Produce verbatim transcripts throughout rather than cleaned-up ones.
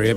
worry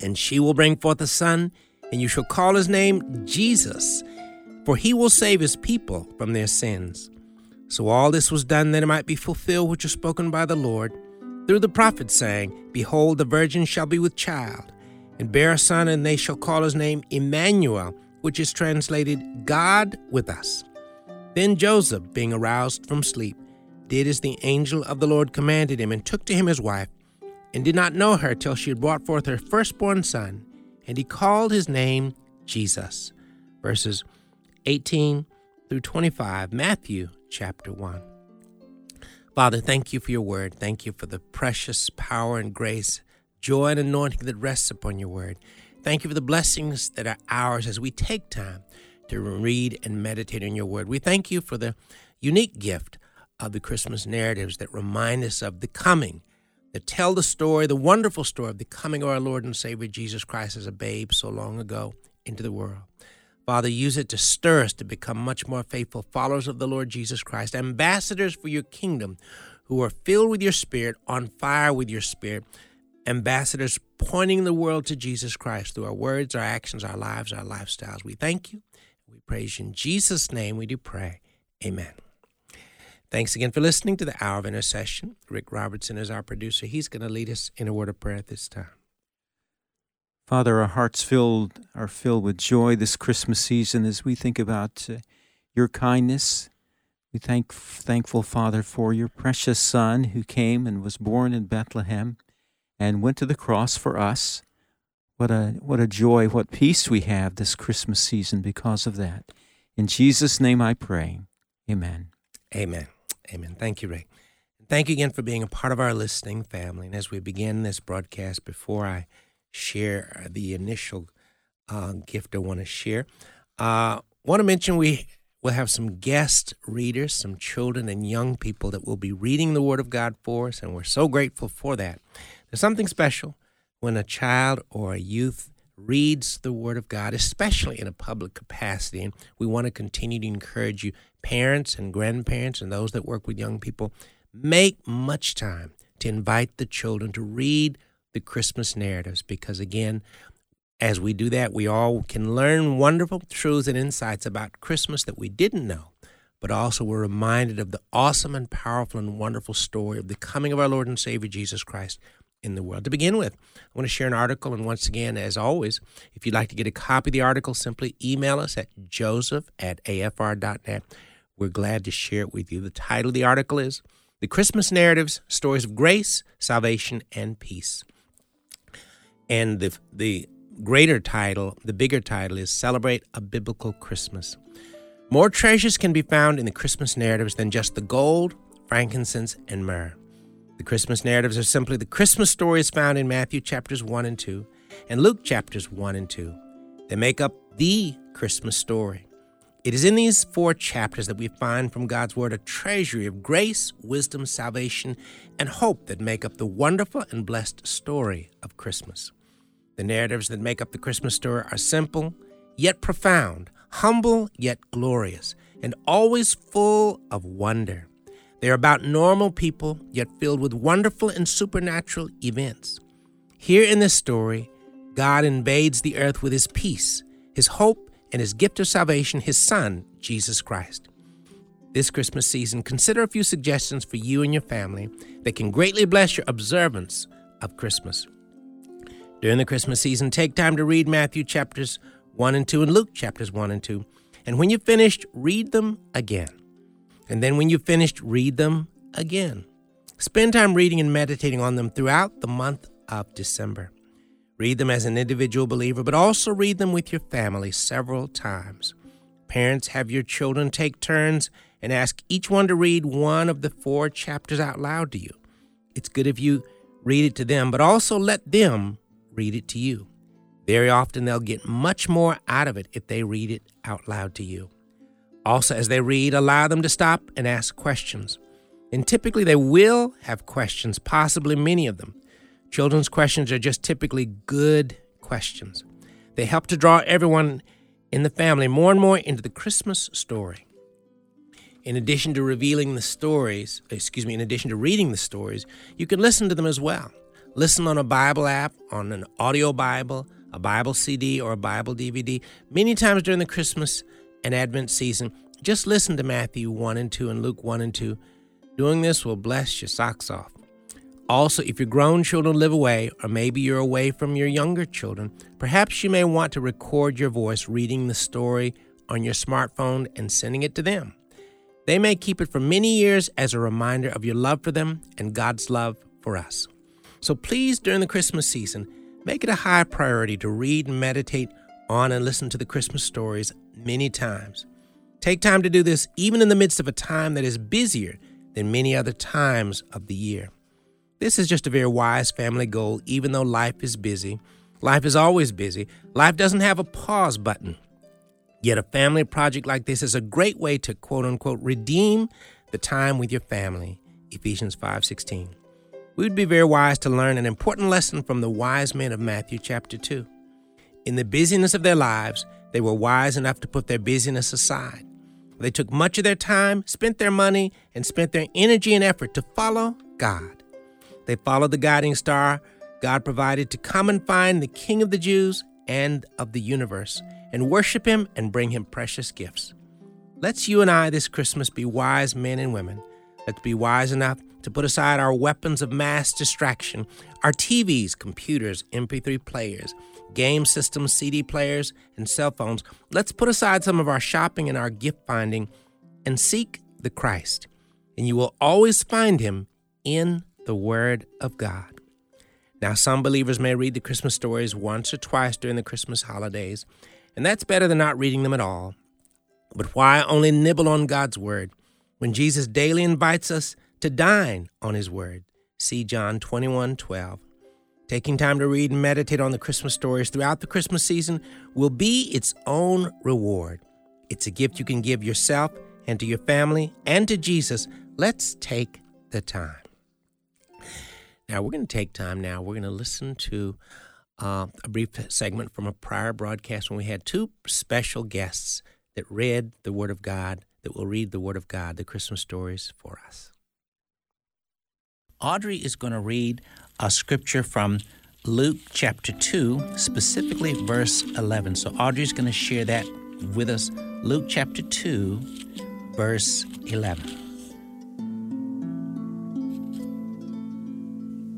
And she will bring forth a son, and you shall call his name Jesus, for he will save his people from their sins. So all this was done that it might be fulfilled which was spoken by the Lord through the prophet, saying, Behold, the virgin shall be with child, and bear a son, and they shall call his name Emmanuel, which is translated God with us. Then Joseph, being aroused from sleep, did as the angel of the Lord commanded him, and took to him his wife, and did not know her till she had brought forth her firstborn son, and he called his name Jesus. Verses eighteen through twenty-five, Matthew chapter one. Father, thank you for your word. Thank you for the precious power and grace, joy and anointing that rests upon your word. Thank you for the blessings that are ours as we take time to read and meditate on your word. We thank you for the unique gift of the Christmas narratives that remind us of the coming, that tell the story, the wonderful story of the coming of our Lord and Savior Jesus Christ as a babe so long ago into the world. Father, use it to stir us to become much more faithful followers of the Lord Jesus Christ, ambassadors for your kingdom who are filled with your Spirit, on fire with your Spirit, ambassadors pointing the world to Jesus Christ through our words, our actions, our lives, our lifestyles. We thank you. We praise you. In Jesus' name we do pray. Amen. Thanks again for listening to the Hour of Intercession. Rick Robertson is our producer. He's going to lead us in a word of prayer at this time. Father, our hearts filled are filled with joy this Christmas season as we think about uh, your kindness. We thank thankful, Father, for your precious Son who came and was born in Bethlehem and went to the cross for us. What a what a joy, what peace we have this Christmas season because of that. In Jesus' name I pray. Amen. Amen. Amen. Thank you, Ray. Thank you again for being a part of our listening family. And as we begin this broadcast, before I share the initial uh, gift I want to share, I uh, want to mention we will have some guest readers, some children and young people that will be reading the Word of God for us, and we're so grateful for that. There's something special when a child or a youth reads the Word of God, especially in a public capacity. And we want to continue to encourage you, parents and grandparents and those that work with young people, make much time to invite the children to read the Christmas narratives, because again, as we do that, we all can learn wonderful truths and insights about Christmas that we didn't know, but also we're reminded of the awesome and powerful and wonderful story of the coming of our Lord and Savior Jesus Christ in the world. To begin with, I want to share an article, and once again, as always, if you'd like to get a copy of the article, simply email us at joseph at a f r dot net. We're glad to share it with you. The title of the article is The Christmas Narratives, Stories of Grace, Salvation, and Peace. And the, the greater title, the bigger title is Celebrate a Biblical Christmas. More treasures can be found in the Christmas narratives than just the gold, frankincense, and myrrh. The Christmas narratives are simply the Christmas stories found in Matthew chapters one and two and Luke chapters one and two. They make up the Christmas story. It is in these four chapters that we find from God's Word a treasury of grace, wisdom, salvation, and hope that make up the wonderful and blessed story of Christmas. The narratives that make up the Christmas story are simple, yet profound, humble, yet glorious, and always full of wonder. They are about normal people, yet filled with wonderful and supernatural events. Here in this story, God invades the earth with his peace, his hope, and his gift of salvation, his Son, Jesus Christ. This Christmas season, consider a few suggestions for you and your family that can greatly bless your observance of Christmas. During the Christmas season, take time to read Matthew chapters one and two and Luke chapters one and two. And when you've finished, read them again. And then when you've finished, read them again. Spend time reading and meditating on them throughout the month of December. Read them as an individual believer, but also read them with your family several times. Parents, have your children take turns and ask each one to read one of the four chapters out loud to you. It's good if you read it to them, but also let them read it to you. Very often they'll get much more out of it if they read it out loud to you. Also, as they read, allow them to stop and ask questions. And typically they will have questions, possibly many of them. Children's questions are just typically good questions. They help to draw everyone in the family more and more into the Christmas story. In addition to revealing the stories, excuse me, in addition to reading the stories, you can listen to them as well. Listen on a Bible app, on an audio Bible, a Bible C D, or a Bible D V D. Many times during the Christmas and Advent season, just listen to Matthew one and two and Luke one and two. Doing this will bless your socks off. Also, if your grown children live away, or maybe you're away from your younger children, perhaps you may want to record your voice reading the story on your smartphone and sending it to them. They may keep it for many years as a reminder of your love for them and God's love for us. So please, during the Christmas season, make it a high priority to read and meditate on and listen to the Christmas stories many times. Take time to do this even in the midst of a time that is busier than many other times of the year. This is just a very wise family goal, even though life is busy. Life is always busy. Life doesn't have a pause button. Yet a family project like this is a great way to, quote unquote, redeem the time with your family, Ephesians five sixteen. We would be very wise to learn an important lesson from the wise men of Matthew chapter two. In the busyness of their lives, they were wise enough to put their busyness aside. They took much of their time, spent their money, and spent their energy and effort to follow God. They followed the guiding star God provided to come and find the King of the Jews and of the universe, and worship him and bring him precious gifts. Let's you and I this Christmas be wise men and women. Let's be wise enough to put aside our weapons of mass distraction, our T Vs, computers, M P three players, game systems, C D players, and cell phones. Let's put aside some of our shopping and our gift finding and seek the Christ. And you will always find him in the Word of God. Now, some believers may read the Christmas stories once or twice during the Christmas holidays, and that's better than not reading them at all. But why only nibble on God's word when Jesus daily invites us to dine on his word? See John twenty-one twelve. Taking time to read and meditate on the Christmas stories throughout the Christmas season will be its own reward. It's a gift you can give yourself and to your family and to Jesus. Let's take the time. Now, we're going to take time now. We're going to listen to Uh, a brief segment from a prior broadcast when we had two special guests that read the Word of God, that will read the Word of God, the Christmas stories for us. Audrey is going to read a scripture from Luke chapter two, specifically verse eleven. So Audrey's going to share that with us, Luke chapter two, verse eleven.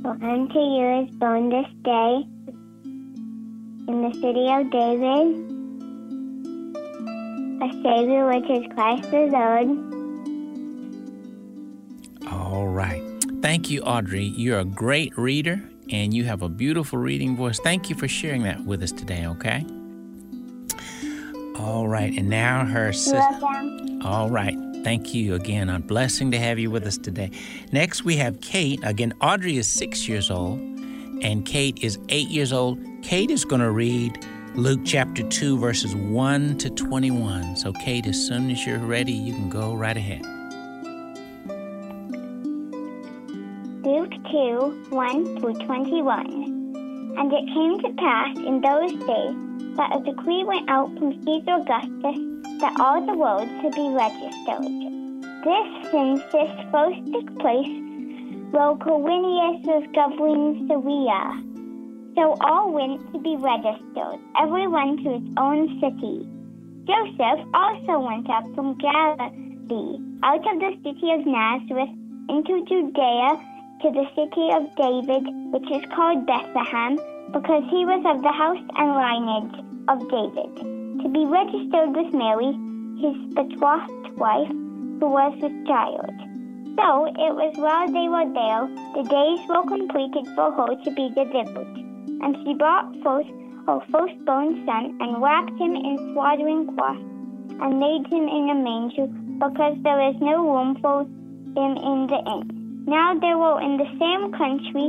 For unto you is born this day in the city of David a Savior, which is Christ the Lord. All right. Thank you, Audrey. You're a great reader, and you have a beautiful reading voice. Thank you for sharing that with us today, okay? All right. And now her sister. All right. Thank you again. A blessing to have you with us today. Next, we have Kate. Again, Audrey is six years old, and Kate is eight years old. Kate is going to read Luke chapter two, verses one to twenty-one. So, Kate, as soon as you're ready, you can go right ahead. Luke two, one through twenty-one. And it came to pass in those days that a decree went out from Caesar Augustus that all the roads should be registered. This, since this first took place, while Quirinius was governing Syria. So all went to be registered, everyone to his own city. Joseph also went up from Galilee, out of the city of Nazareth, into Judea, to the city of David, which is called Bethlehem, because he was of the house and lineage of David, to be registered with Mary, his betrothed wife, who was with child. So it was while they were there, the days were completed for her to be delivered. And she brought forth her firstborn son, and wrapped him in swaddling cloth, and laid him in a manger, because there was no room for him in the inn. Now there were in the same country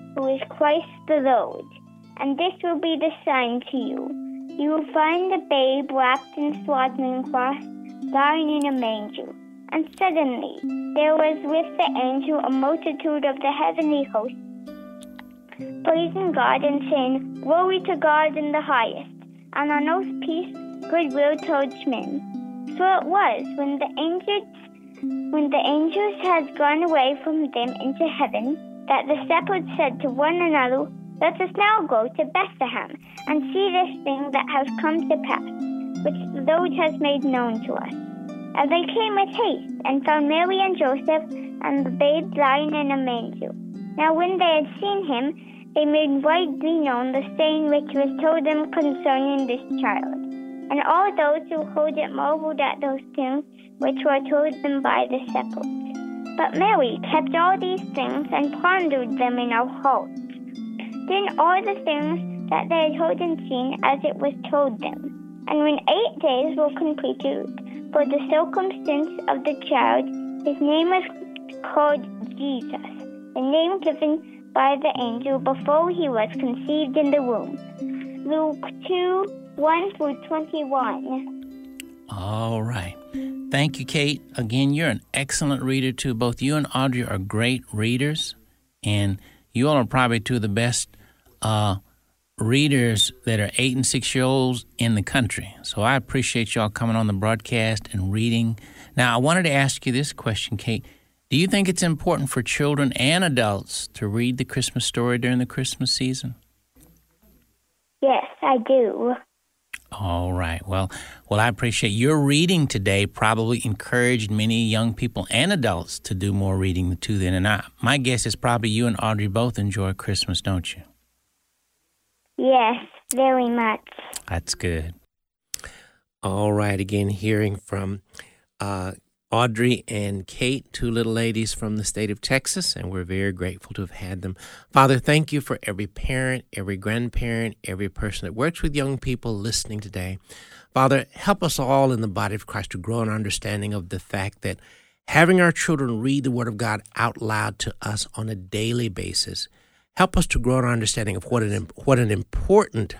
who is Christ the Lord. And this will be the sign to you. You will find the babe wrapped in swaddling cloth, lying in a manger." And suddenly there was with the angel a multitude of the heavenly host, praising God and saying, "Glory to God in the highest, and on earth peace, goodwill towards men." So it was, when the angels when the angels had gone away from them into heaven, that the shepherds said to one another, "Let us now go to Bethlehem, and see this thing that has come to pass, which the Lord has made known to us." And they came with haste, and found Mary and Joseph, and the babe lying in a manger. Now when they had seen him, they made widely known the saying which was told them concerning this child. And all those who heard it marveled at those things which were told them by the shepherds. But Mary kept all these things, and pondered them in her heart. Then all the things that they had heard and seen, as it was told them. And when eight days were completed for the circumstance of the child, his name was called Jesus, the name given by the angel before he was conceived in the womb. Luke two, one through twenty-one. All right. Thank you, Kate. Again, you're an excellent reader, too. Both you and Audrey are great readers, and you all are probably two of the best uh, readers that are eight- and six-year-olds in the country. So I appreciate you all coming on the broadcast and reading. Now, I wanted to ask you this question, Kate. Do you think it's important for children and adults to read the Christmas story during the Christmas season? Yes, I do. All right. Well, well, I appreciate your reading today. Probably encouraged many young people and adults to do more reading too. Then, and I, my guess is probably you and Audrey both enjoy Christmas, don't you? Yes, very much. That's good. All right. Again, hearing from uh, Audrey and Kate, two little ladies from the state of Texas, and we're very grateful to have had them. Father, thank you for every parent, every grandparent, every person that works with young people listening today. Father, help us all in the body of Christ to grow an understanding of the fact that having our children read the Word of God out loud to us on a daily basis, help us to grow an understanding of what an what an important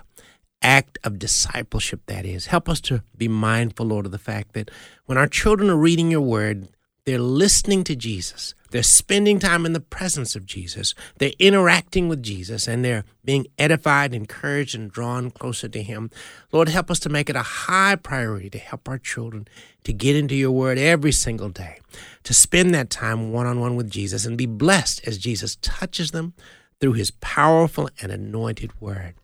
act of discipleship that is. Help us to be mindful, Lord, of the fact that when our children are reading your Word, they're listening to Jesus. They're spending time in the presence of Jesus. They're interacting with Jesus, and they're being edified, encouraged, and drawn closer to him. Lord, help us to make it a high priority to help our children to get into your Word every single day, to spend that time one-on-one with Jesus and be blessed as Jesus touches them through his powerful and anointed Word.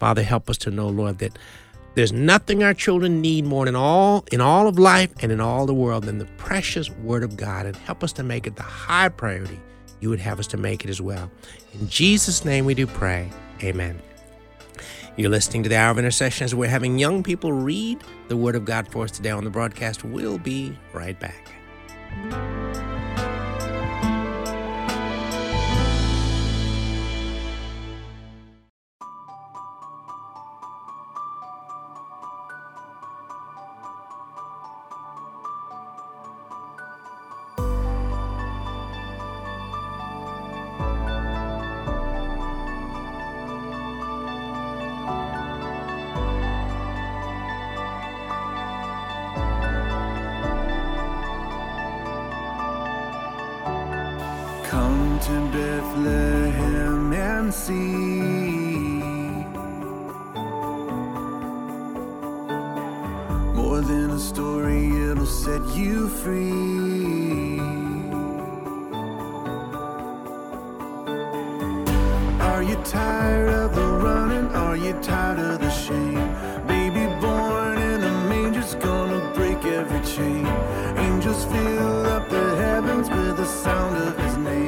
Father, help us to know, Lord, that there's nothing our children need more than all in all of life and in all the world than the precious Word of God. And help us to make it the high priority you would have us to make it as well. In Jesus' name we do pray. Amen. You're listening to the Hour of Intercession as we're having young people read the Word of God for us today on the broadcast. We'll be right back. Come to Bethlehem and see a story, it'll set you free. Are you tired of the running? Are you tired of the shame? Baby born in a manger's gonna break every chain. Angels fill up the heavens with the sound of his name.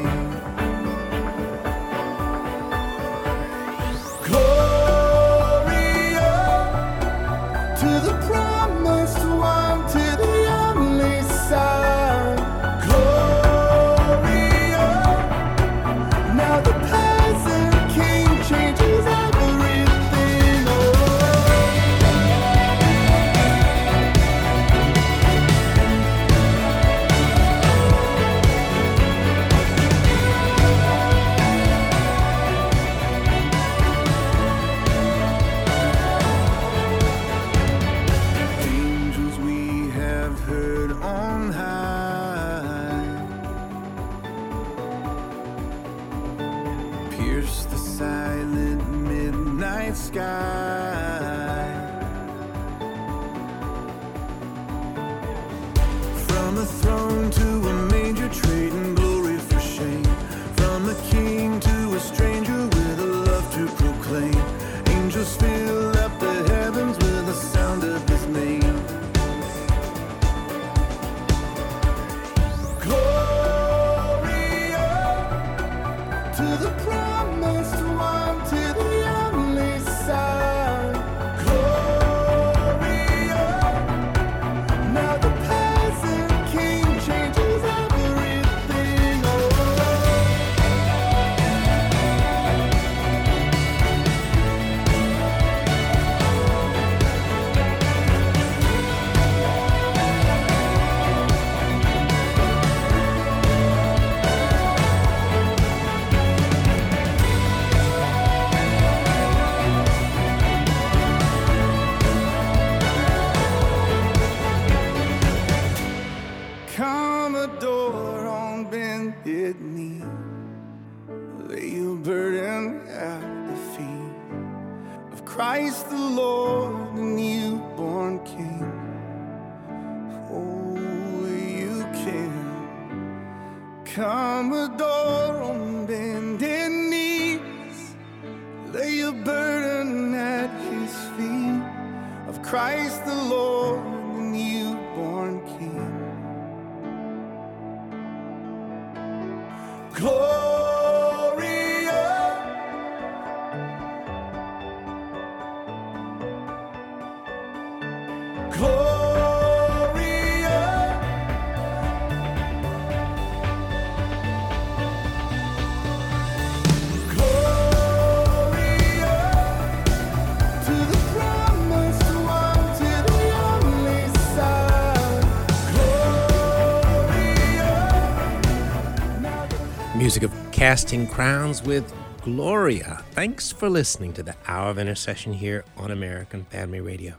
Music of Casting Crowns with Gloria. Thanks for listening to the Hour of Intercession here on American Family Radio.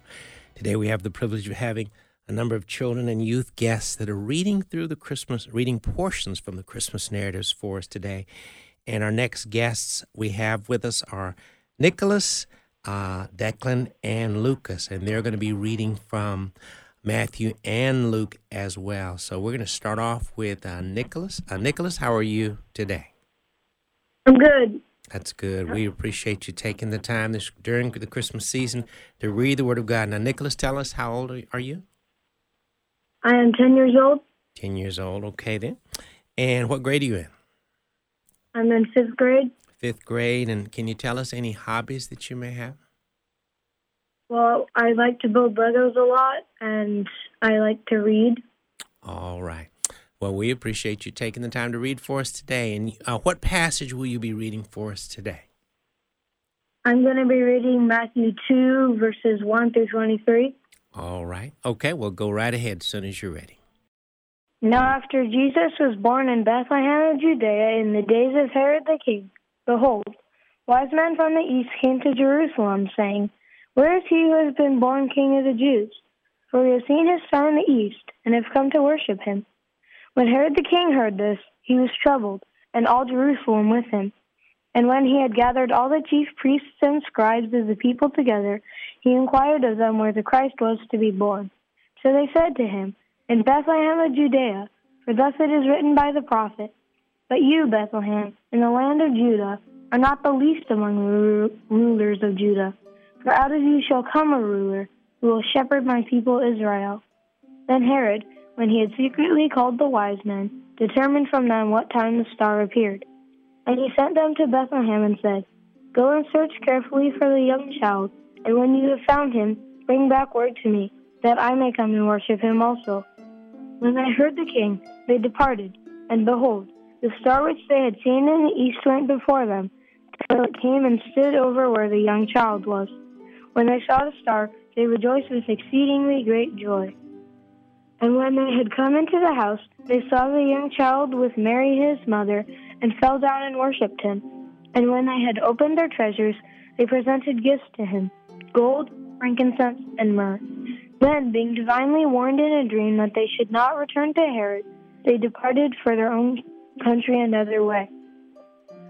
Today we have the privilege of having a number of children and youth guests that are reading through the Christmas, reading portions from the Christmas narratives for us today. And our next guests we have with us are Nicholas, uh, Declan, and Lucas. And they're going to be reading from Matthew and Luke as well. So we're going to start off with uh, Nicholas. Uh, Nicholas, how are you today? I'm good. That's good. We appreciate you taking the time this during the Christmas season to read the Word of God. Now, Nicholas, tell us, how old are you? I am ten years old. ten years old. Okay, then. And what grade are you in? I'm in fifth grade. Fifth grade. And can you tell us any hobbies that you may have? Well, I like to build Legos a lot, and I like to read. All right. Well, we appreciate you taking the time to read for us today. And uh, what passage will you be reading for us today? I'm going to be reading Matthew two, verses one through twenty-three. All right. Okay, well, go right ahead as soon as you're ready. Now after Jesus was born in Bethlehem of Judea in the days of Herod the king, behold, wise men from the east came to Jerusalem, saying, "Where is he who has been born King of the Jews? For we have seen his star in the east, and have come to worship him." When Herod the king heard this, he was troubled, and all Jerusalem with him. And when he had gathered all the chief priests and scribes of the people together, he inquired of them where the Christ was to be born. So they said to him, "In Bethlehem of Judea, for thus it is written by the prophet, but you, Bethlehem, in the land of Judah, are not the least among the rulers of Judah, for out of you shall come a ruler who will shepherd my people Israel." Then Herod, when he had secretly called the wise men, determined from them what time the star appeared. And he sent them to Bethlehem and said, "Go and search carefully for the young child, and when you have found him, bring back word to me, that I may come and worship him also." When they heard the king, they departed, and behold, the star which they had seen in the east went before them, till it came and stood over where the young child was. When they saw the star, they rejoiced with exceedingly great joy. And when they had come into the house, they saw the young child with Mary his mother, and fell down and worshipped him. And when they had opened their treasures, they presented gifts to him, gold, frankincense, and myrrh. Then, being divinely warned in a dream that they should not return to Herod, they departed for their own country another way.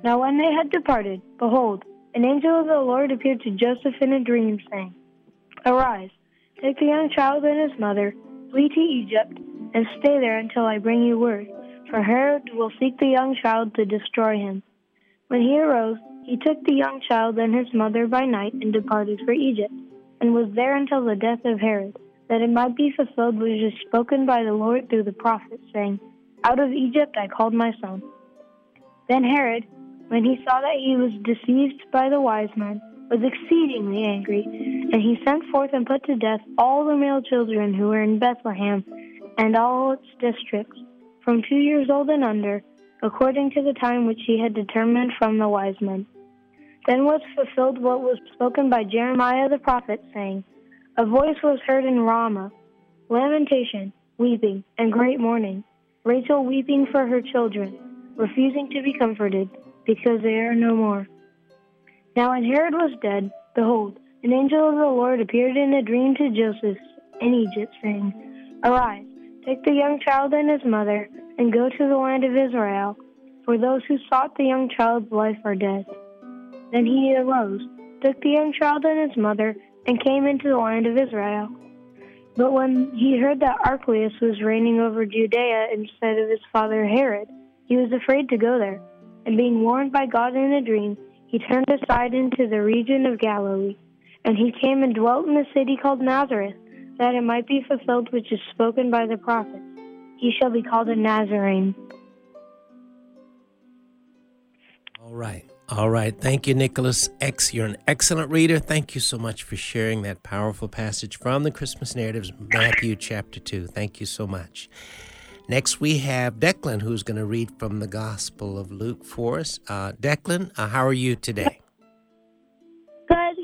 Now when they had departed, behold, an angel of the Lord appeared to Joseph in a dream, saying, "Arise, take the young child and his mother, flee to Egypt, and stay there until I bring you word, for Herod will seek the young child to destroy him." When he arose, he took the young child and his mother by night and departed for Egypt, and was there until the death of Herod, that it might be fulfilled which is spoken by the Lord through the prophet, saying, "Out of Egypt I called my son." Then Herod, when he saw that he was deceived by the wise men, was exceedingly angry, and he sent forth and put to death all the male children who were in Bethlehem and all its districts, from two years old and under, according to the time which he had determined from the wise men. Then was fulfilled what was spoken by Jeremiah the prophet, saying, "A voice was heard in Ramah, lamentation, weeping, and great mourning, Rachel weeping for her children, refusing to be comforted, because they are no more." Now when Herod was dead, behold, an angel of the Lord appeared in a dream to Joseph in Egypt, saying, "Arise, take the young child and his mother, and go to the land of Israel, for those who sought the young child's life are dead." Then he arose, took the young child and his mother, and came into the land of Israel. But when he heard that Archelaus was reigning over Judea instead of his father Herod, he was afraid to go there, and being warned by God in a dream, he turned aside into the region of Galilee. And he came and dwelt in a city called Nazareth, that it might be fulfilled which is spoken by the prophets, "He shall be called a Nazarene." All right. All right. Thank you, Nicholas. X, you're an excellent reader. Thank you so much for sharing that powerful passage from the Christmas narratives, Matthew chapter two. Thank you so much. Next, we have Declan, who's going to read from the Gospel of Luke for us. Uh, Declan, uh, how are you today? Good.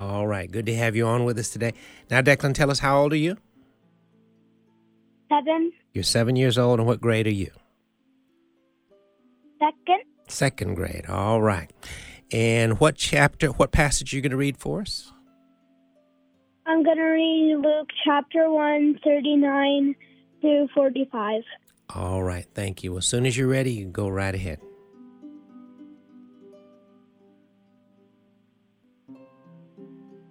All right. Good to have you on with us today. Now, Declan, tell us, how old are you? Seven. You're seven years old, and what grade are you? Second. Second grade. All right. And what chapter, what passage are you going to read for us? I'm going to read Luke chapter one, thirty-nine through forty-five. All right. Thank you. As soon as you're ready, you can go right ahead.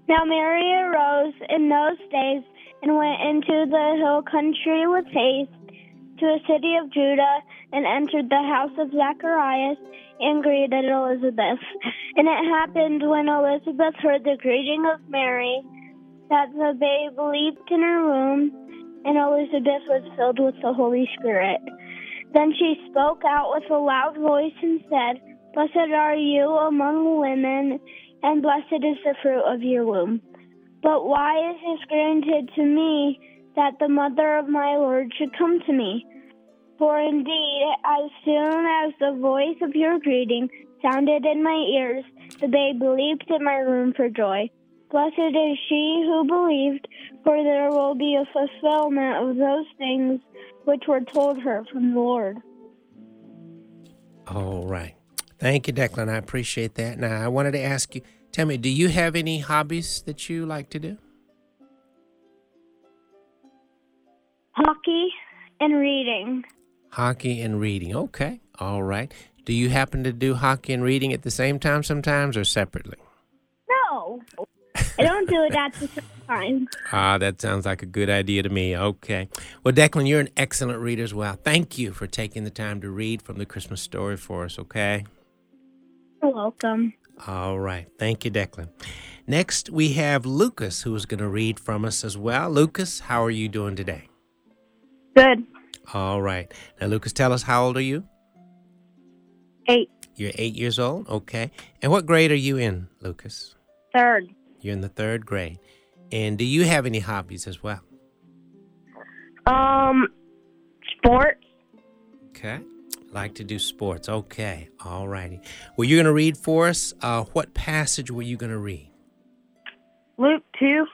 Now Mary arose in those days and went into the hill country with haste to a city of Judah, and entered the house of Zacharias and greeted Elizabeth. And it happened when Elizabeth heard the greeting of Mary that the babe leaped in her womb, and Elizabeth was filled with the Holy Spirit. Then she spoke out with a loud voice and said, "Blessed are you among women, and blessed is the fruit of your womb. But why is it granted to me that the mother of my Lord should come to me? For indeed, as soon as the voice of your greeting sounded in my ears, the babe leaped in my womb for joy. Blessed is she who believed, for there will be a fulfillment of those things which were told her from the Lord." All right. Thank you, Declan. I appreciate that. Now, I wanted to ask you, tell me, do you have any hobbies that you like to do? Hockey and reading. Hockey and reading. Okay. All right. Do you happen to do hockey and reading at the same time sometimes or separately? No. I don't do it at the time. Ah, that sounds like a good idea to me. Okay. Well, Declan, you're an excellent reader as well. Thank you for taking the time to read from the Christmas story for us, okay? You're welcome. All right. Thank you, Declan. Next, we have Lucas, who is going to read from us as well. Lucas, how are you doing today? Good. All right. Now, Lucas, tell us, how old are you? Eight. You're eight years old? Okay. And what grade are you in, Lucas? Third. You're in the third grade. And do you have any hobbies as well? Um, sports. Okay. Like to do sports. Okay. All righty. Well, you're going to read for us. Uh, what passage were you going to read? Luke two,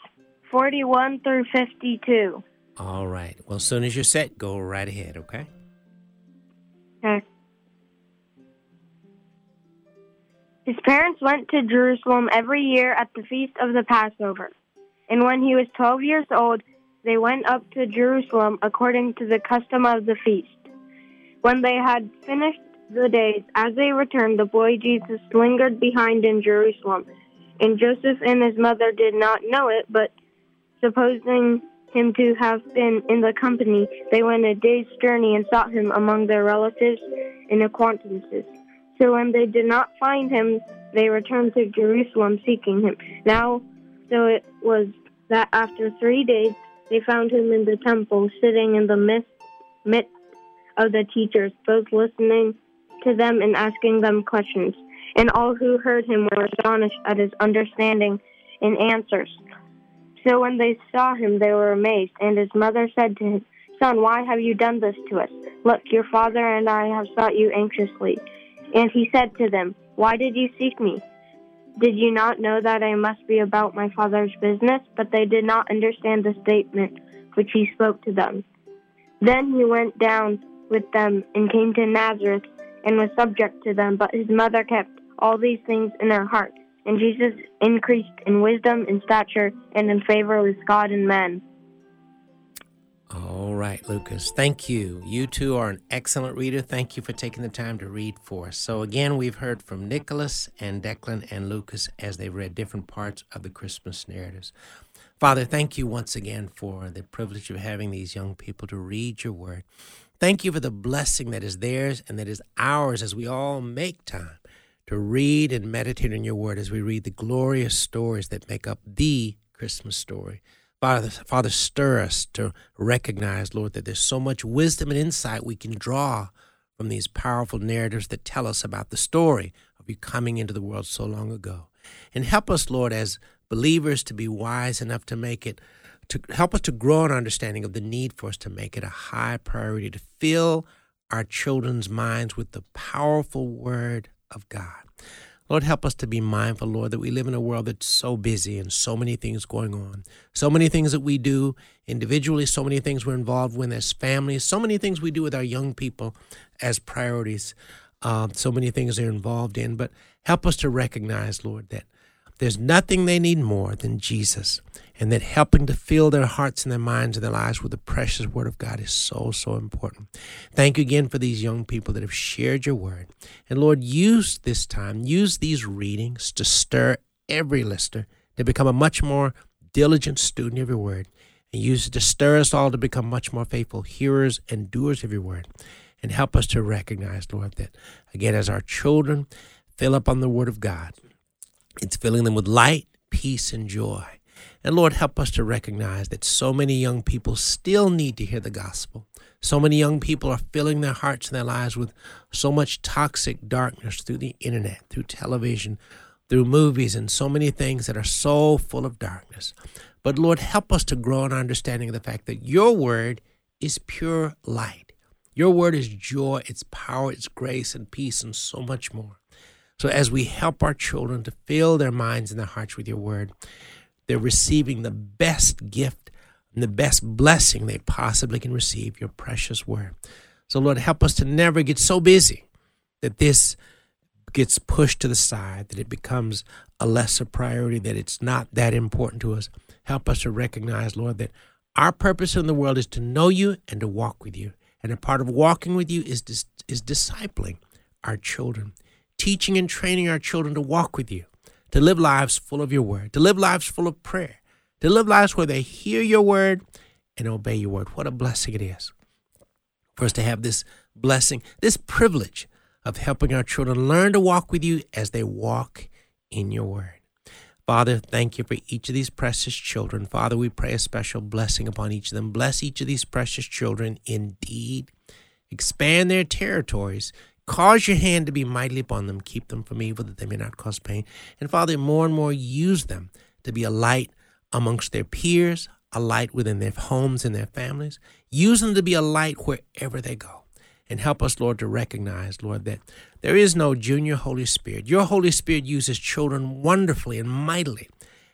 forty-one through fifty-two. All right. Well, as soon as you're set, go right ahead, okay? Okay. His parents went to Jerusalem every year at the feast of the Passover. And when he was twelve years old, they went up to Jerusalem according to the custom of the feast. When they had finished the days, as they returned, the boy Jesus lingered behind in Jerusalem. And Joseph and his mother did not know it, but supposing him to have been in the company, they went a day's journey and sought him among their relatives and acquaintances. So when they did not find him, they returned to Jerusalem seeking him. Now, so it was that after three days, they found him in the temple, sitting in the midst, midst of the teachers, both listening to them and asking them questions. And all who heard him were astonished at his understanding and answers. So when they saw him, they were amazed. And his mother said to him, "Son, why have you done this to us? Look, your father and I have sought you anxiously." And he said to them, "Why did you seek me? Did you not know that I must be about my father's business?" But they did not understand the statement which he spoke to them. Then he went down with them and came to Nazareth and was subject to them. But his mother kept all these things in her heart. And Jesus increased in wisdom and stature and in favor with God and men. All right, Lucas. Thank you. You two are an excellent reader. Thank you for taking the time to read for us. So again, we've heard from Nicholas and Declan and Lucas as they've read different parts of the Christmas narratives. Father, thank you once again for the privilege of having these young people to read your word. Thank you for the blessing that is theirs and that is ours as we all make time to read and meditate on your word as we read the glorious stories that make up the Christmas story. Father, Father, stir us to recognize, Lord, that there's so much wisdom and insight we can draw from these powerful narratives that tell us about the story of you coming into the world so long ago. And help us, Lord, as believers to be wise enough to make it, to help us to grow an understanding of the need for us to make it a high priority, to fill our children's minds with the powerful word of God. Lord, help us to be mindful, Lord, that we live in a world that's so busy and so many things going on, so many things that we do individually, so many things we're involved with as families, so many things we do with our young people as priorities, uh, so many things they're involved in. But help us to recognize, Lord, that there's nothing they need more than Jesus, and that helping to fill their hearts and their minds and their lives with the precious word of God is so, so important. Thank you again for these young people that have shared your word. And Lord, use this time, use these readings to stir every listener to become a much more diligent student of your word. And use it to stir us all to become much more faithful hearers and doers of your word. And help us to recognize, Lord, that again, as our children fill up on the word of God, it's filling them with light, peace, and joy. And Lord, help us to recognize that so many young people still need to hear the gospel. So many young people are filling their hearts and their lives with so much toxic darkness through the internet, through television, through movies, and so many things that are so full of darkness. But Lord, help us to grow in our understanding of the fact that your word is pure light. Your word is joy, its power, its grace, and peace, and so much more. So as we help our children to fill their minds and their hearts with your word, they're receiving the best gift and the best blessing they possibly can receive, your precious word. So, Lord, help us to never get so busy that this gets pushed to the side, that it becomes a lesser priority, that it's not that important to us. Help us to recognize, Lord, that our purpose in the world is to know you and to walk with you. And a part of walking with you is dis- is discipling our children, teaching and training our children to walk with you, to live lives full of your word, to live lives full of prayer, to live lives where they hear your word and obey your word. What a blessing it is for us to have this blessing, this privilege of helping our children learn to walk with you as they walk in your word. Father, thank you for each of these precious children. Father, we pray a special blessing upon each of them. Bless each of these precious children indeed. Expand their territories. Cause your hand to be mightily upon them. Keep them from evil that they may not cause pain. And Father, more and more use them to be a light amongst their peers, a light within their homes and their families. Use them to be a light wherever they go. And help us, Lord, to recognize, Lord, that there is no junior Holy Spirit. Your Holy Spirit uses children wonderfully and mightily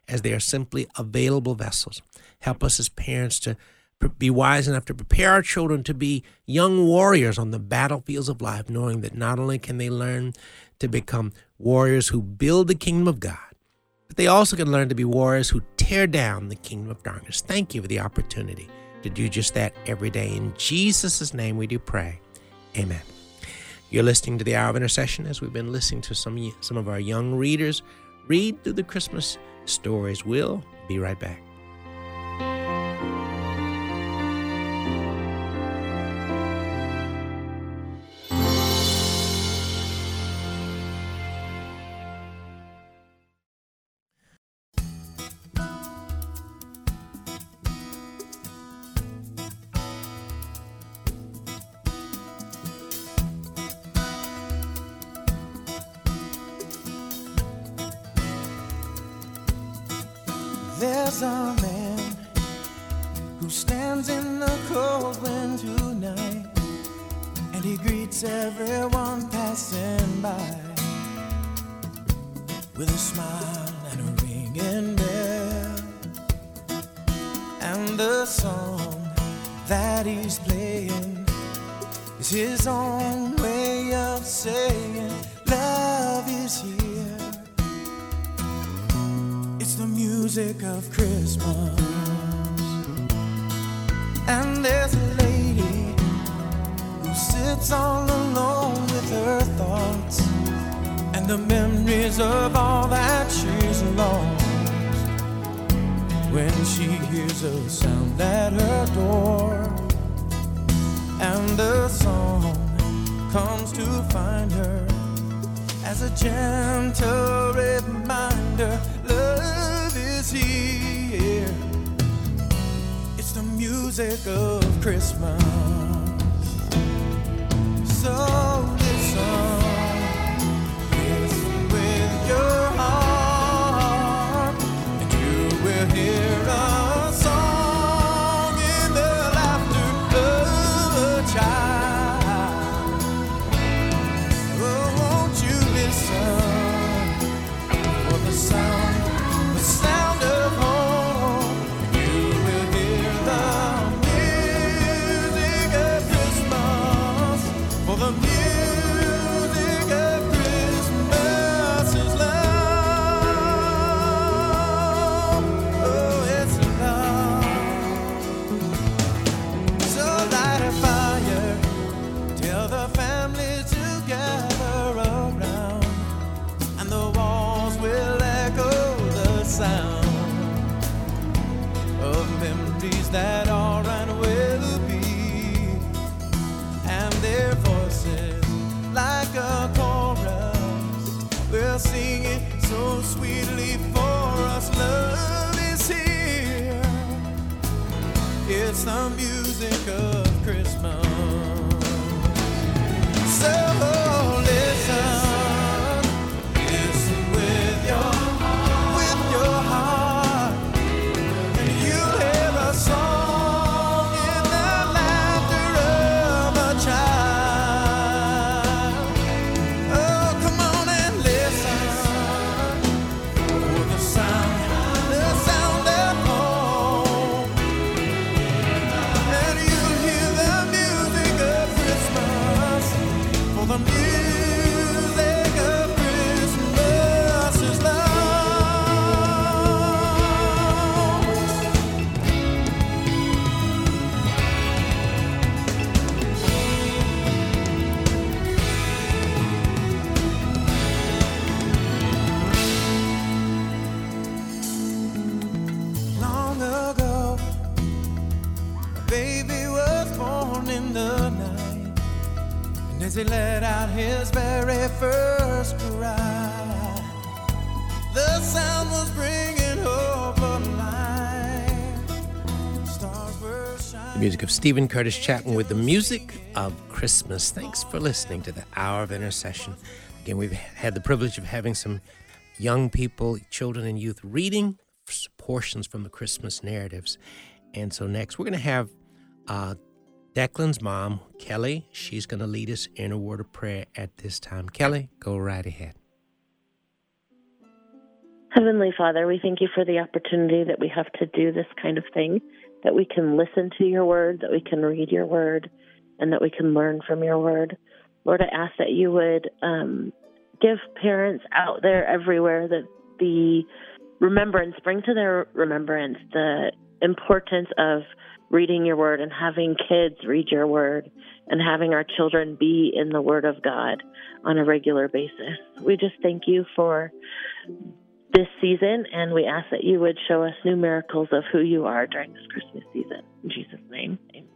as they are simply available vessels. Help us as parents to be wise enough to prepare our children to be young warriors on the battlefields of life, knowing that not only can they learn to become warriors who build the kingdom of God, but they also can learn to be warriors who tear down the kingdom of darkness. Thank you for the opportunity to do just that every day. In Jesus' name we do pray. Amen. You're listening to the Hour of Intercession as we've been listening to some, some of our young readers read through the Christmas stories. We'll be right back. There's a man who stands in the cold winter night, and he greets everyone passing by with a smile and a ringing bell. And the song that he's playing is his own way of saying love is here. The music of Christmas. And there's a lady who sits all alone with her thoughts and the memories of all that she's lost when she hears a sound at her door. And the song comes to find her as a gentle reminder, love is here. It's the music of Christmas. So listen with your heart, and you will hear a song in the laughter of a child. That all right will be, and their voices like a chorus will sing it so sweetly for us. Love is here. It's the music of Christmas. So listen. the night, and as he let out his very first cry, the sound was bringing hope of life. Stars were shining. The music of Stephen Curtis Chapman with The Music of Christmas. Thanks for listening to the Hour of Intercession. Again, we've had the privilege of having some young people, children and youth, reading portions from the Christmas narratives. And so next, we're going to have uh, Declan's mom, Kelly. She's going to lead us in a word of prayer at this time. Kelly, go right ahead. Heavenly Father, we thank you for the opportunity that we have to do this kind of thing, that we can listen to your word, that we can read your word, and that we can learn from your word. Lord, I ask that you would um, give parents out there everywhere that the remembrance, bring to their remembrance the importance of reading your word and having kids read your word and having our children be in the word of God on a regular basis. We just thank you for this season, and we ask that you would show us new miracles of who you are during this Christmas season. In Jesus' name, amen.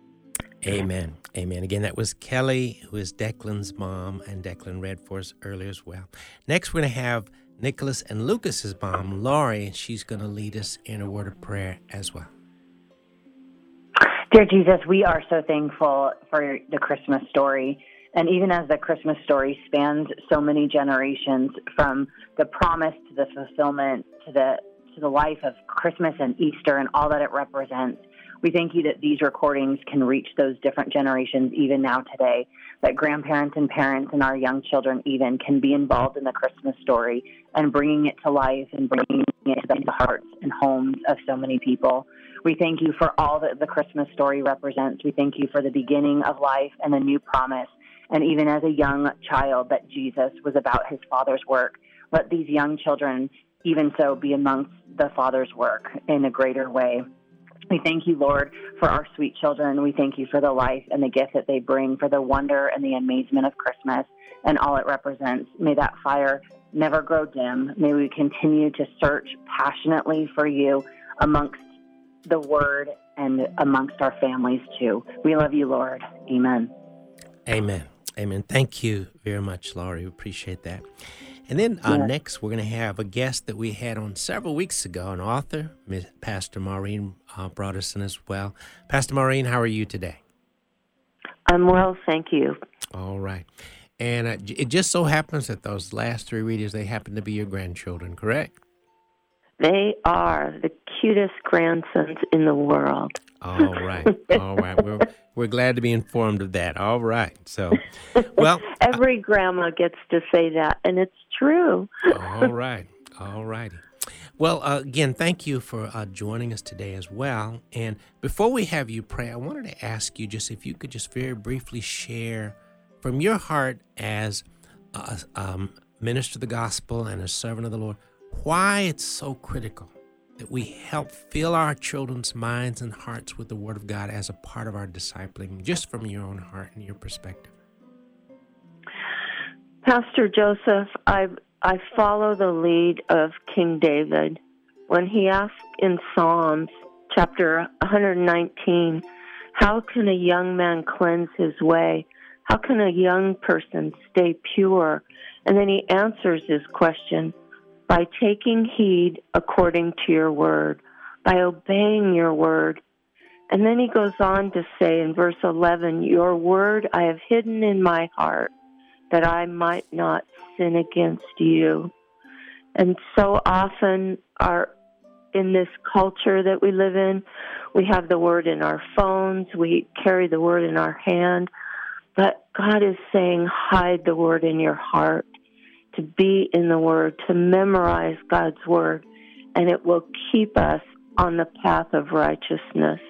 Amen. Amen. Again, that was Kelly, who is Declan's mom, and Declan read for us earlier as well. Next, we're going to have Nicholas and Lucas's mom, Laurie, and she's going to lead us in a word of prayer as well. Dear Jesus, we are so thankful for the Christmas story. And even as the Christmas story spans so many generations, from the promise to the fulfillment to the to the life of Christmas and Easter and all that it represents, we thank you that these recordings can reach those different generations even now today, that grandparents and parents and our young children even can be involved in the Christmas story and bringing it to life and bringing it to the hearts and homes of so many people. We thank you for all that the Christmas story represents. We thank you for the beginning of life and the new promise. And even as a young child, that Jesus was about his Father's work. Let these young children, even so, be amongst the Father's work in a greater way. We thank you, Lord, for our sweet children. We thank you for the life and the gift that they bring, for the wonder and the amazement of Christmas and all it represents. May that fire never grow dim. May we continue to search passionately for you amongst the Word and amongst our families, too. We love you, Lord. Amen. Amen. Amen. Thank you very much, Laurie. We appreciate that. And then uh, yeah. next, we're going to have a guest that we had on several weeks ago, an author, Miz Pastor Maureen uh, brought us in as well. Pastor Maureen, how are you today? I'm well, thank you. All right. And uh, it just so happens that those last three readers, they happen to be your grandchildren, correct? They are the cutest grandsons in the world. All right. All right. We're, we're glad to be informed of that. All right. So, well. Every grandma gets to say that, and it's true. All right. All righty. Well, uh, again, thank you for uh, joining us today as well. And before we have you pray, I wanted to ask you just if you could just very briefly share from your heart as a um, minister of the gospel and a servant of the Lord, why it's so critical that we help fill our children's minds and hearts with the Word of God as a part of our discipling, just from your own heart and your perspective. Pastor Joseph, I I follow the lead of King David when he asked in Psalms chapter one nineteen, how can a young man cleanse his way? How can a young person stay pure? And then he answers his question, by taking heed according to your word, by obeying your word. And then he goes on to say in verse eleven, your word I have hidden in my heart that I might not sin against you. And so often our, in this culture that we live in, we have the word in our phones, we carry the word in our hand, but God is saying, hide the word in your heart. To be in the Word, to memorize God's Word, and it will keep us on the path of righteousness.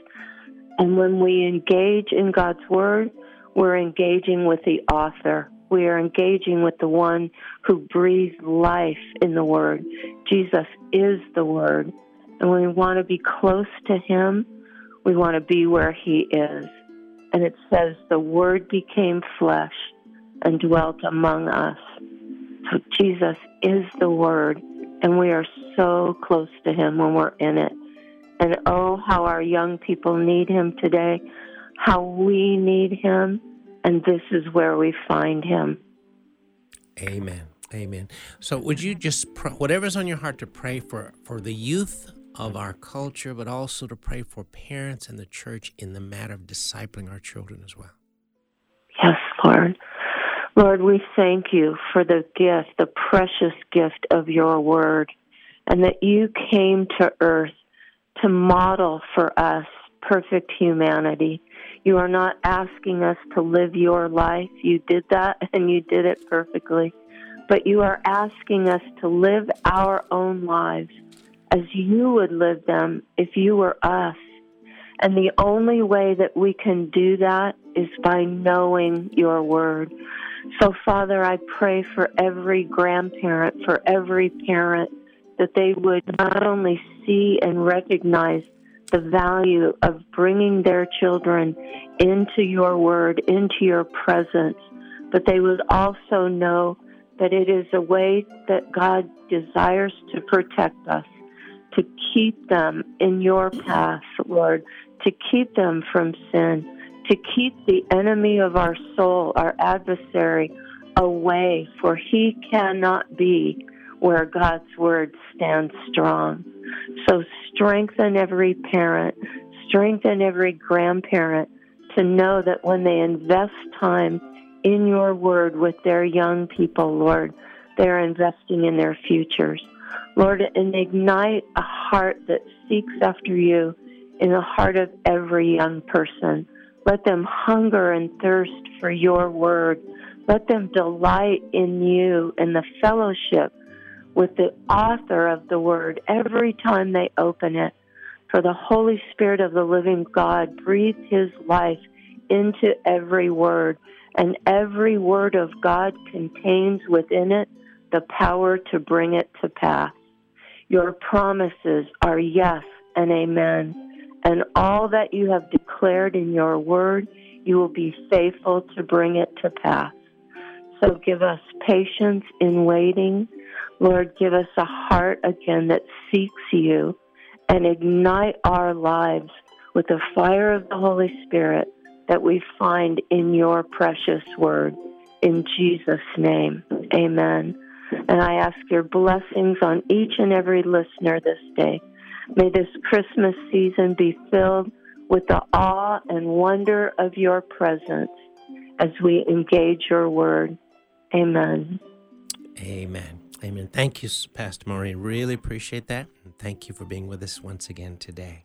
And when we engage in God's Word, we're engaging with the author. We are engaging with the one who breathed life in the Word. Jesus is the Word. And when we want to be close to Him, we want to be where He is. And it says, the Word became flesh and dwelt among us. So Jesus is the Word, and we are so close to Him when we're in it. And oh, how our young people need Him today. how we need him, and this is where we find him. Amen. Amen. So would you just, pr- whatever's on your heart, to pray for, for the youth of our culture, but also to pray for parents and the church in the matter of discipling our children as well. Yes, Lord. Lord, we thank you for the gift, the precious gift of your word, and that you came to earth to model for us perfect humanity. You are not asking us to live your life. You did that, and you did it perfectly. But you are asking us to live our own lives as you would live them if you were us. And the only way that we can do that is by knowing your word. So, Father, I pray for every grandparent, for every parent, that they would not only see and recognize the value of bringing their children into your word, into your presence, but they would also know that it is a way that God desires to protect us, to keep them in your path, Lord, to keep them from sin, to keep the enemy of our soul, our adversary, away, for he cannot be where God's word stands strong. So strengthen every parent, strengthen every grandparent to know that when they invest time in your word with their young people, Lord, they're investing in their futures. Lord, and ignite a heart that seeks after you in the heart of every young person. Let them hunger and thirst for your word. Let them delight in you and the fellowship with the author of the word every time they open it. For the Holy Spirit of the living God breathes his life into every word, and every word of God contains within it the power to bring it to pass. Your promises are yes and amen, and all that you have declared in your word, you will be faithful to bring it to pass. So give us patience in waiting. Lord, give us a heart again that seeks you, and ignite our lives with the fire of the Holy Spirit that we find in your precious word. In Jesus' name, amen. And I ask your blessings on each and every listener this day. May this Christmas season be filled with the awe and wonder of your presence as we engage your word. Amen. Amen. Amen. Thank you, Pastor Maureen. Really appreciate that. And thank you for being with us once again today.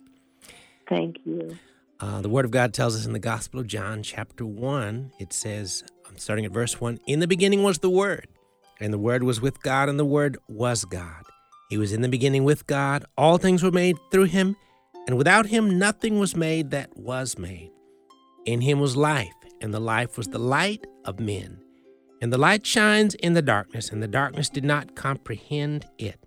Thank you. Uh, the Word of God tells us in the Gospel of John, chapter one, it says, I'm starting at verse one, in the beginning was the Word, and the Word was with God, and the Word was God. He was in the beginning with God. All things were made through him, and without him nothing was made that was made. In him was life, and the life was the light of men. And the light shines in the darkness, and the darkness did not comprehend it.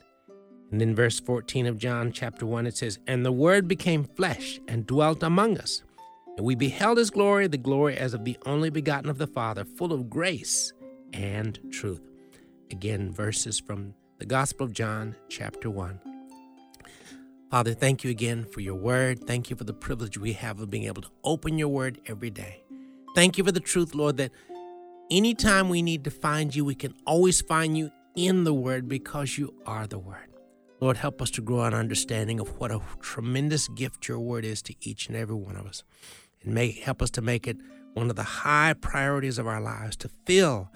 And in verse fourteen of John chapter one, it says, and the Word became flesh and dwelt among us. And we beheld his glory, the glory as of the only begotten of the Father, full of grace and truth. Again, verses from the Gospel of John chapter one. Father, thank you again for your word. Thank you for the privilege we have of being able to open your word every day. Thank you for the truth, Lord, that anytime we need to find you, we can always find you in the word, because you are the word. Lord, help us to grow an understanding of what a tremendous gift your word is to each and every one of us. And may help us to make it one of the high priorities of our lives, to fill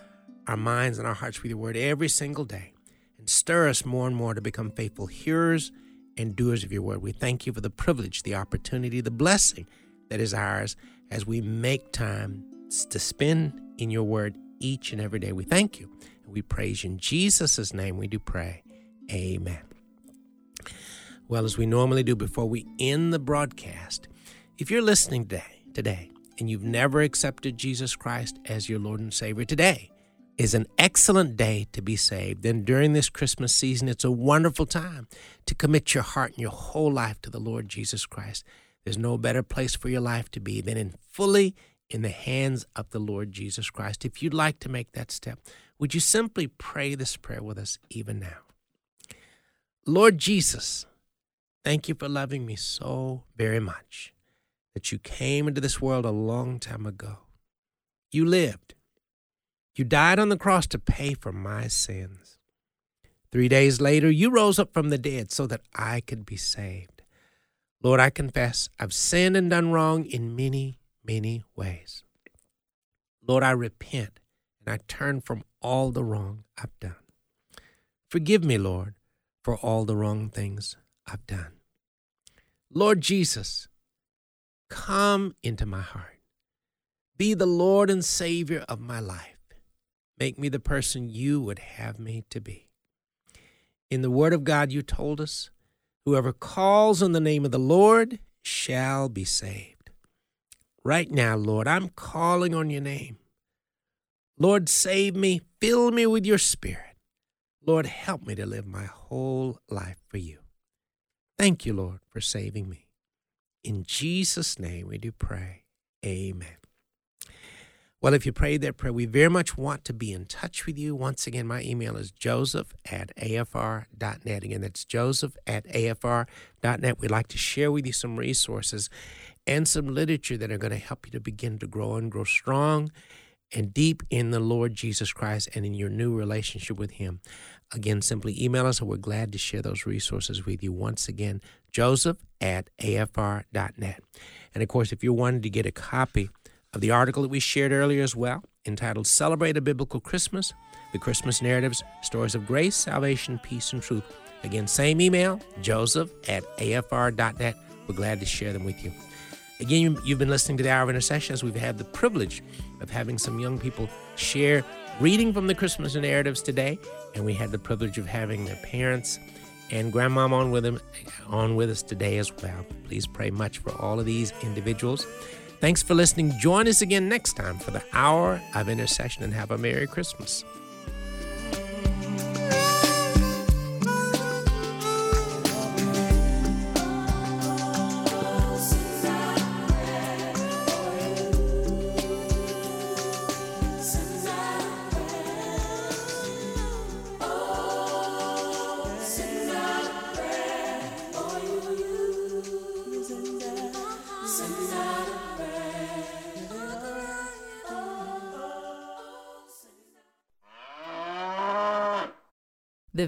our minds and our hearts with your word every single day, and stir us more and more to become faithful hearers and doers of your word. We thank you for the privilege, the opportunity, the blessing that is ours as we make time to spend in your word each and every day. We thank you. We praise you. In Jesus' name we do pray. Amen. Well, as we normally do before we end the broadcast, if you're listening today, today, and you've never accepted Jesus Christ as your Lord and Savior, today is an excellent day to be saved. And during this Christmas season, it's a wonderful time to commit your heart and your whole life to the Lord Jesus Christ. There's no better place for your life to be than in fully in the hands of the Lord Jesus Christ. If you'd like to make that step, would you simply pray this prayer with us even now? Lord Jesus, thank you for loving me so very much. that you came into this world a long time ago. You lived. You died on the cross to pay for my sins. Three days later, you rose up from the dead so that I could be saved. Lord, I confess I've sinned and done wrong in many, many ways. Lord, I repent and I turn from all the wrong I've done. Forgive me, Lord, for all the wrong things I've done. Lord Jesus, come into my heart. Be the Lord and Savior of my life. Make me the person you would have me to be. In the Word of God, you told us, whoever calls on the name of the Lord shall be saved. Right now, Lord, I'm calling on your name. Lord, save me. Fill me with your Spirit. Lord, help me to live my whole life for you. Thank you, Lord, for saving me. In Jesus' name we do pray. Amen. Well, if you prayed that prayer, we very much want to be in touch with you. Once again, my email is joseph at a f r dot net. Again, that's joseph at a f r dot net. We'd like to share with you some resources and some literature that are going to help you to begin to grow and grow strong and deep in the Lord Jesus Christ and in your new relationship with him. Again, simply email us, and we're glad to share those resources with you. Once again, joseph at a f r dot net. And, of course, if you wanted to get a copy of the article that we shared earlier as well, entitled Celebrate a Biblical Christmas, The Christmas Narratives, Stories of Grace, Salvation, Peace, and Truth. Again, same email, joseph at a f r dot net. We're glad to share them with you. Again, you've been listening to the Hour of Intercession as we've had the privilege of having some young people share reading from the Christmas narratives today, and we had the privilege of having their parents and grandmom on with them, on with us today as well. Please pray much for all of these individuals. Thanks for listening. Join us again next time for the Hour of Intercession, and have a Merry Christmas. The